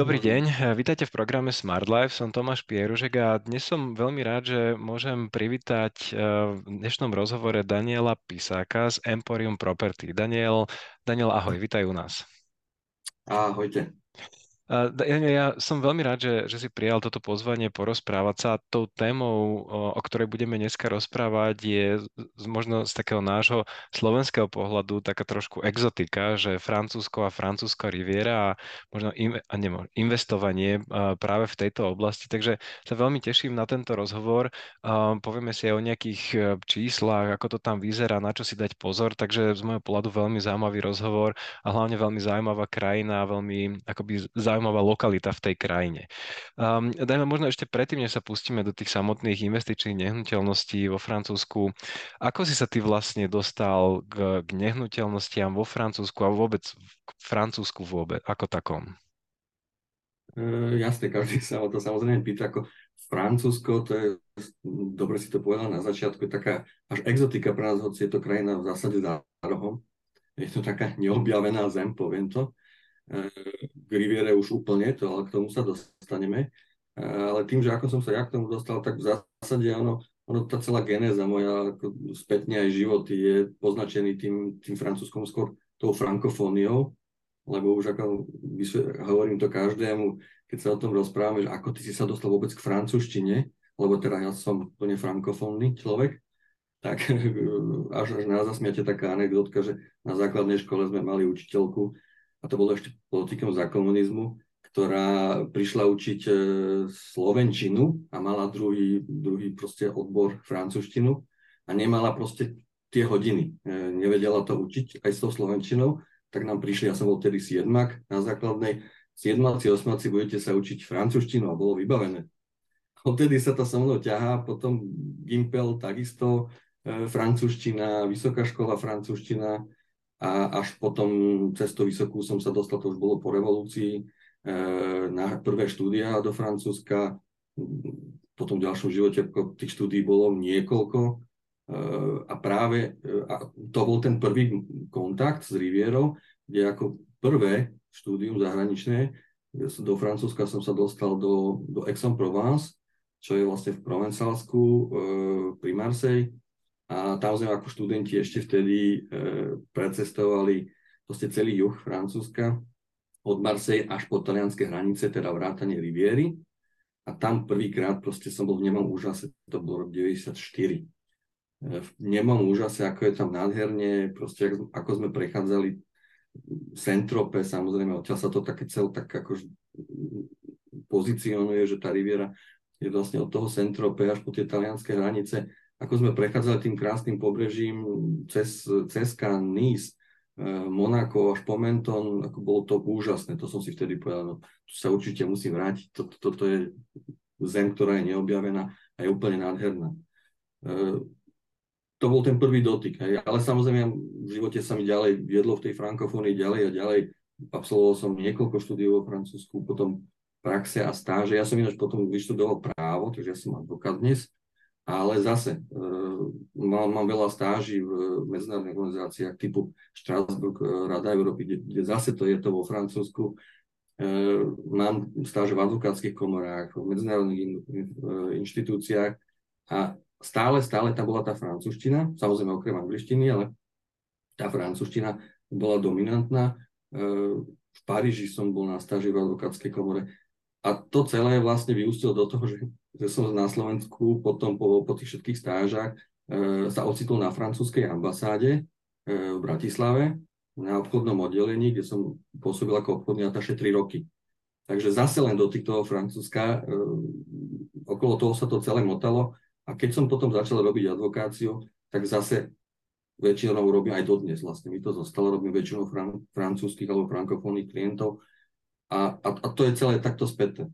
Dobrý deň, vítajte v programe Smart Life, som Tomáš Pieružek a dnes som veľmi rád, že môžem privítať v dnešnom rozhovore Daniela Pisáka z Emporium Property. Daniel, ahoj, vítaj u nás. Ahojte. Ja som veľmi rád, že si prijal toto pozvanie porozprávať sa. Tou témou, o ktorej budeme dneska rozprávať, je možno z takého nášho slovenského pohľadu taká trošku exotika, že Francúzsko a francúzska riviéra a možno investovanie práve v tejto oblasti. Takže sa veľmi teším na tento rozhovor. Povieme si aj o nejakých číslach, ako to tam vyzerá, na čo si dať pozor. Takže z môjho pohľadu veľmi zaujímavý rozhovor a hlavne veľmi zaujímavá krajina, veľmi akoby zaujímavá lokalita v tej krajine. Dajme možno ešte predtým, než sa pustíme do tých samotných investičných nehnuteľností vo Francúzsku. Ako si sa ty vlastne dostal k nehnuteľnostiam vo Francúzsku a vôbec k Francúzsku vôbec, ako takom? Jasne, každý sa o to samozrejme pýta. Ako Francúzsko, to je, dobre si to povedal na začiatku, je taká až exotika pre nás, hoci je to krajina v zásade za rohom. Je to taká neobjavená zem, poviem to. K riviere už úplne to, ale k tomu sa dostaneme. Ale tým, že ako som sa ja k tomu dostal, tak v zásade ono tá celá genéza moja spätne aj život je poznačený tým francúzskom, skôr tou frankofóniou, lebo už ako hovorím to každému, keď sa o tom rozprávame, že ako ty si sa dostal vôbec k francúzštine, lebo teda ja som plne frankofónny človek, tak až nás zasmiate taká anekdotka, že na základnej škole sme mali učiteľku, a to bolo ešte politikom za komunizmu, ktorá prišla učiť slovenčinu a mala druhý proste odbor francúzštinu a nemala proste tie hodiny. Nevedela to učiť aj s tou slovenčinou, tak nám prišli, ja som bol tedy siedmak na základnej, siedmaci, osmaci, budete sa učiť francúzštinu a bolo vybavené. Odtedy sa to so mnou ťahá, potom Gimpel takisto, francúzština, vysoká škola francúzština, a až potom cez tú vysokú som sa dostal, to už bolo po revolúcii, na prvé štúdia do Francúzska. Potom v ďalšom živote tých štúdií bolo niekoľko. A práve to bol ten prvý kontakt s rivierou, kde ako prvé štúdium zahraničné do Francúzska som sa dostal do Aix-en-Provence, čo je vlastne v Provencálsku pri Marseille. A tam sme ako študenti ešte vtedy precestovali proste celý juh Francúzska od Marseille až po talianske hranice, teda vrátane riviery. A tam prvýkrát proste som bol v nemom úžase, to bol rok 94. V nemom úžase, ako je tam nádherne, proste ako sme prechádzali Centrope, samozrejme, odtiaľ sa to také cel tak ako pozicionuje, že tá riviera je vlastne od toho Centrope až po tie talianske hranice. Ako sme prechádzali tým krásnym pobrežím cez Nice, Monako až po Menton, ako bolo to úžasné, to som si vtedy povedal, no tu sa určite musím vrátiť, toto je zem, ktorá je neobjavená a je úplne nádherná. To bol ten prvý dotyk, ale samozrejme v živote sa mi ďalej viedlo v tej frankofónii ďalej a ďalej. Absolvoval som niekoľko štúdií vo Francúzsku, potom praxe a stáže. Ja som ináč potom vyštudoval právo, takže ja som advokát dnes. Ale zase, mám veľa stáží v medzinárodných organizáciách typu Štrasburg, Rada Európy, kde zase to je to vo Francúzsku. Mám stáže v advokátskych komorách, v medzinárodných inštitúciách a stále tam bola tá francúzština, samozrejme okrem angličtiny, ale tá francúzština bola dominantná. V Paríži som bol na stáži v advokátskej komore a to celé vlastne vyústilo do toho, že som na Slovensku potom po tých všetkých stážach sa ocitol na francúzskej ambasáde v Bratislave na obchodnom oddelení, kde som pôsobil ako obchodný ataše 3 roky. Takže zase len do týchto Francúzska, okolo toho sa to celé motalo a keď som potom začal robiť advokáciu, tak zase väčšinou robím aj dodnes vlastne. Mi to zostalo, robím väčšinou francúzskych alebo frankofónnych klientov. A to je celé takto späté.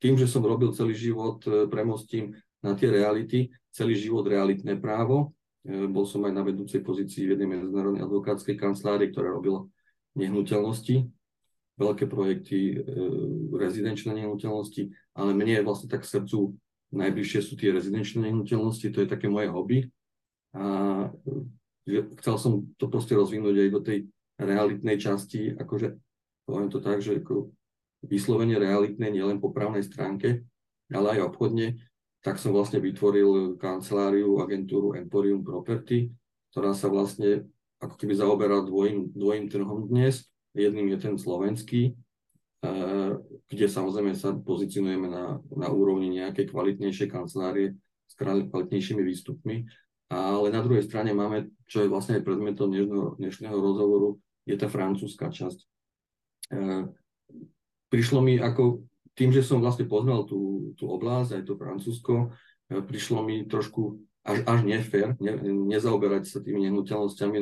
Tým, že som robil celý život, premostím na tie reality, celý život realitné právo. Bol som aj na vedúcej pozícii v jednej medzinárodnej advokátskej kancelárii, ktorá robila nehnuteľnosti, veľké projekty, rezidenčné nehnuteľnosti, ale mne vlastne tak k srdcu najbližšie sú tie rezidenčné nehnuteľnosti, to je také moje hobby. A chcel som to proste rozvinúť aj do tej realitnej časti, akože poviem to tak, že vyslovene realitné, nielen po právnej stránke, ale aj obchodne, tak som vlastne vytvoril kanceláriu, agentúru Emporium Property, ktorá sa vlastne ako keby zaoberá dvojím trhom dnes. Jedným je ten slovenský, kde samozrejme sa pozicionujeme na úrovni nejakej kvalitnejšej kancelárie s kvalitnejšími výstupmi. Ale na druhej strane máme, čo je vlastne aj predmetom dnešného rozhovoru, je tá francúzska časť. Prišlo mi ako, tým, že som vlastne poznal tú oblasť, aj to Francúzsko, prišlo mi trošku až nefér, nezaoberať sa tými nehnuteľnosťami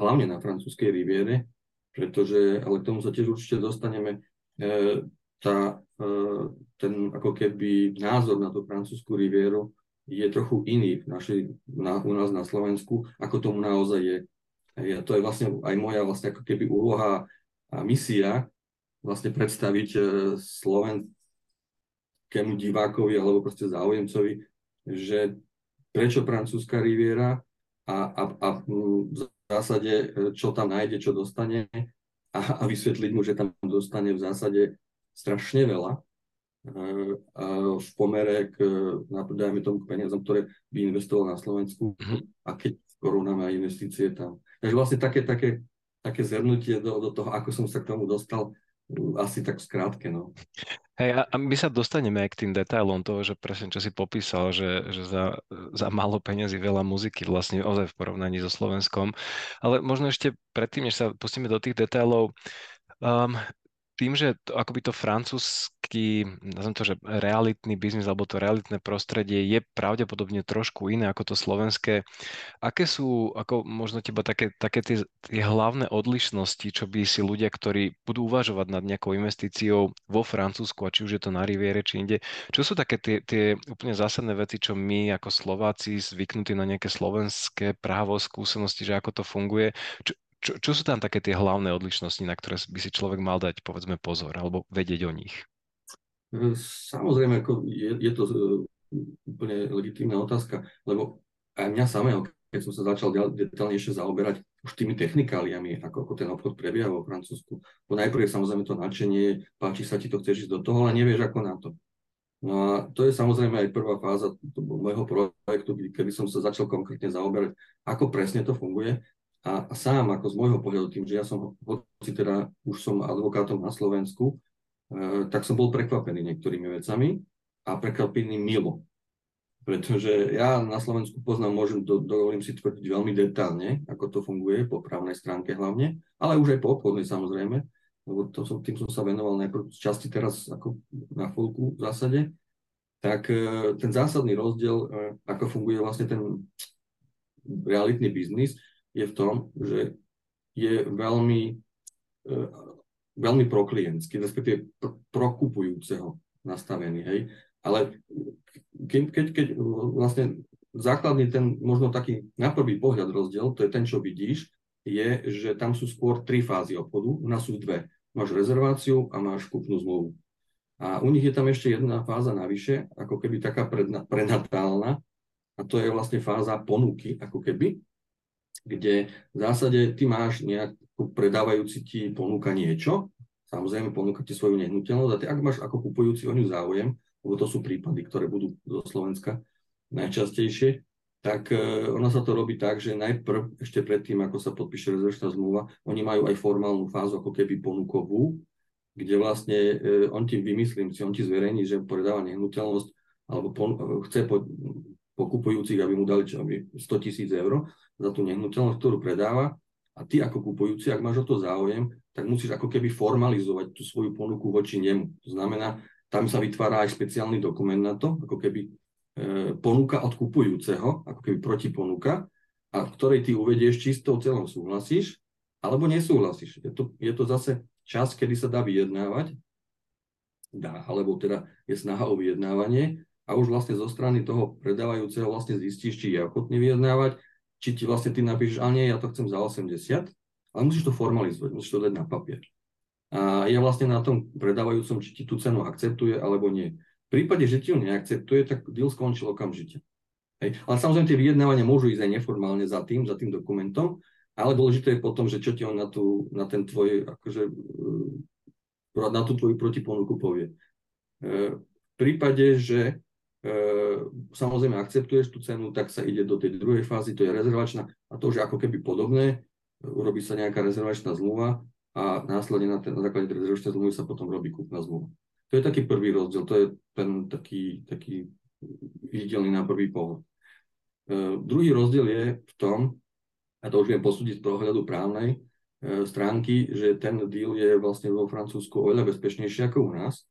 hlavne na francúzskej riviére, pretože, ale k tomu sa tiež určite dostaneme, ten ako keby názor na tú francúzsku rivieru je trochu iný u nás na Slovensku, ako tomu naozaj je. To je vlastne aj moja vlastne ako keby úloha a misia vlastne predstaviť slovenskému divákovi alebo proste záujemcovi, že prečo francúzska riviera a v zásade, čo tam nájde, čo dostane a vysvetliť mu, že tam dostane v zásade strašne veľa v pomere dajme tomu k peniazom, ktoré by investoval na Slovensku a keď korunám aj investície tam. Takže vlastne také zhrnutie do toho, ako som sa k tomu dostal, asi tak skrátke. No. Hej, a my sa dostaneme aj k tým detailom toho, že presne čo si popísal, že za málo peniazy veľa muziky vlastne ozaj v porovnaní so Slovenskom. Ale možno ešte predtým, než sa pustíme do tých detailov, tým, že akoby to francúzsky, nazvem to, že realitný biznis alebo to realitné prostredie je pravdepodobne trošku iné ako to slovenské. Aké sú, ako možno teba také tie hlavné odlišnosti, čo by si ľudia, ktorí budú uvažovať nad nejakou investíciou vo Francúzsku, a či už je to na riviere, či inde, čo sú také tie úplne zásadné veci, čo my ako Slováci zvyknutí na nejaké slovenské právo, skúsenosti, že ako to funguje, Čo sú tam také tie hlavné odlišnosti, na ktoré by si človek mal dať, povedzme, pozor alebo vedieť o nich? Samozrejme, je to úplne legitímna otázka, lebo aj mňa samého, keď som sa začal detailnejšie zaoberať už tými technikáliami, ako ten obchod prebieha vo Francúzsku, bo najprv je samozrejme to nadšenie, páči sa ti to, chceš ísť do toho, ale nevieš ako na to. No a to je samozrejme aj prvá fáza môjho projektu, kedy som sa začal konkrétne zaoberať, ako presne to funguje. A sám, ako z môjho pohľadu, tým, že ja som, hoci teda už som advokátom na Slovensku, tak som bol prekvapený niektorými vecami a prekvapený milo. Pretože ja na Slovensku dovolím si tvrdiť veľmi detálne, ako to funguje, po právnej stránke hlavne, ale už aj po obchodnej samozrejme, lebo tým som sa venoval najprv z časti teraz ako na chvíľku v zásade, tak ten zásadný rozdiel, ako funguje vlastne ten realitný biznis, je v tom, že je veľmi proklientský, respektíve prokupujúceho nastavený, hej. Ale keď vlastne základný ten, možno taký na prvý pohľad rozdiel, to je ten, čo vidíš, je, že tam sú skôr tri fázy obchodu, u nás sú dve. Máš rezerváciu a máš kúpnu zmluvu. A u nich je tam ešte jedna fáza navyše, ako keby taká prenatálna, a to je vlastne fáza ponuky, ako keby, kde v zásade ty máš nejakú predávajúci ti ponúka niečo, samozrejme ponúka ti svoju nehnuteľnosť a ty ak máš ako kupujúci o ňu záujem, lebo to sú prípady, ktoré budú do Slovenska najčastejšie, tak ono sa to robí tak, že najprv ešte predtým, ako sa podpíše rezervačná zmluva, oni majú aj formálnu fázu ako keby ponukovú, kde vlastne on ti zverejní, že predáva nehnuteľnosť alebo chce po kupujúcich, aby mu dali 100 000 eur za tú nehnuteľnosť, ktorú predáva. A ty ako kupujúci, ak máš o to záujem, tak musíš ako keby formalizovať tú svoju ponuku voči nemu. To znamená, tam sa vytvára aj špeciálny dokument na to, ako keby ponuka od kupujúceho, ako keby protiponuka, a v ktorej ty uvedieš, či s tou celou súhlasíš, alebo nesúhlasíš. Je to zase čas, kedy sa dá vyjednávať, alebo teda je snaha o vyjednávanie, a už vlastne zo strany toho predávajúceho vlastne zistíš, či je ochotný vyjednávať, či ti vlastne ty napíšeš, a nie, ja to chcem za 80, ale musíš to formalizovať, musíš to dať na papier. A je vlastne na tom predávajúcom, či ti tú cenu akceptuje alebo nie. V prípade, že ti ju neakceptuje, tak deal skončil okamžite. Hej. Ale samozrejme tie vyjednávania môžu ísť aj neformálne za tým dokumentom, ale dôležité je potom, že čo ti on na ten tvoj akože, ktorá na tú tvoju protiponuku povie. V prípade, že samozrejme akceptuješ tú cenu, tak sa ide do tej druhej fázy, to je rezervačná, a to už je ako keby podobné, urobí sa nejaká rezervačná zmluva a následne na základe rezervačnej zmluvy sa potom robí kúpna zmluva. To je taký prvý rozdiel, to je ten taký viditeľný na prvý pohľad. Druhý rozdiel je v tom, a to už viem posúdiť z pohľadu právnej stránky, že ten deal je vlastne vo Francúzsku oveľa bezpečnejší ako u nás,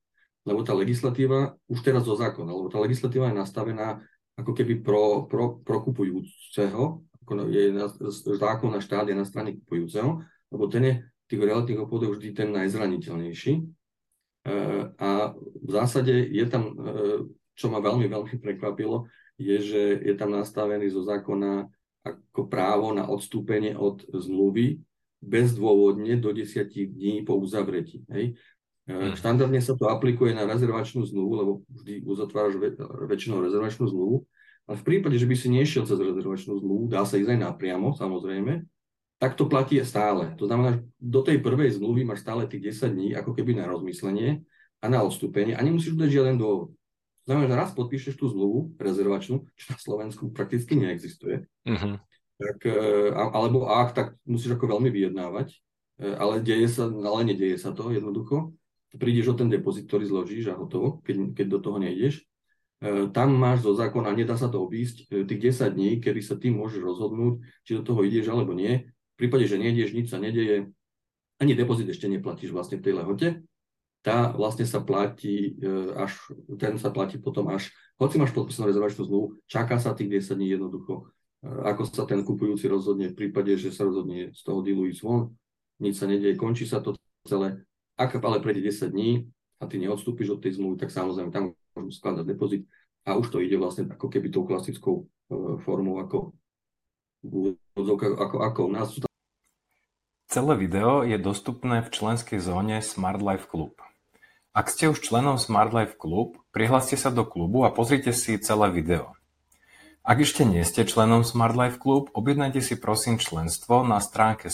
lebo tá legislatíva, už teraz zo zákona, lebo tá legislatíva je nastavená ako keby pro kupujúceho, zákon na štát je na strane kupujúceho, lebo ten je v tých realitných obchodoch vždy ten najzraniteľnejší. A v zásade je tam, čo ma veľmi, veľmi prekvapilo, je, že je tam nastavený zo zákona ako právo na odstúpenie od zmluvy bezdôvodne do 10 dní po uzavretí. Hej. Štandardne sa to aplikuje na rezervačnú zmluvu, lebo vždy uzatváraš väčšinou rezervačnú zmluvu, ale v prípade, že by si nešiel cez rezervačnú zmluvu, dá sa ísť aj napriamo, samozrejme, tak to platí stále. To znamená, že do tej prvej zmluvy máš stále tých 10 dní ako keby na rozmyslenie a na odstúpenie a nemusíš udať žiaden dôvod. To znamená, že raz podpíšeš tú zmluvu rezervačnú, čo na Slovensku prakticky neexistuje, tak, alebo ak, tak musíš ako veľmi vyjednávať, ale nedieje sa to jednoducho. Prídeš o ten depozit, ktorý zložíš a hotovo, keď do toho nejdeš. Tam máš zo zákona, nedá sa to obísť, tých 10 dní, kedy sa ty môžeš rozhodnúť, či do toho ideš alebo nie. V prípade, že nejdeš, nič sa nedeje, ani depozit ešte neplatíš vlastne v tej lehote. Tá vlastne sa platí, potom až, hoci máš podpísanú rezervačnú zmluvu, čaká sa tých 10 dní jednoducho, ako sa ten kupujúci rozhodne. V prípade, že sa rozhodne z toho dealu ísť von, nič sa nedeje, končí sa to celé. Ak ale prejde 10 dní a ty neodstúpiš od tej zmluvy, tak samozrejme tam môžu skladať depozit a už to ide vlastne ako keby tou klasickou formou, ako u nás. Celé video je dostupné v členskej zóne Smart Life Club. Ak ste už členom Smart Life Club, prihláste sa do klubu a pozrite si celé video. Ak ešte nie ste členom Smart Life Club, objednajte si prosím členstvo na stránke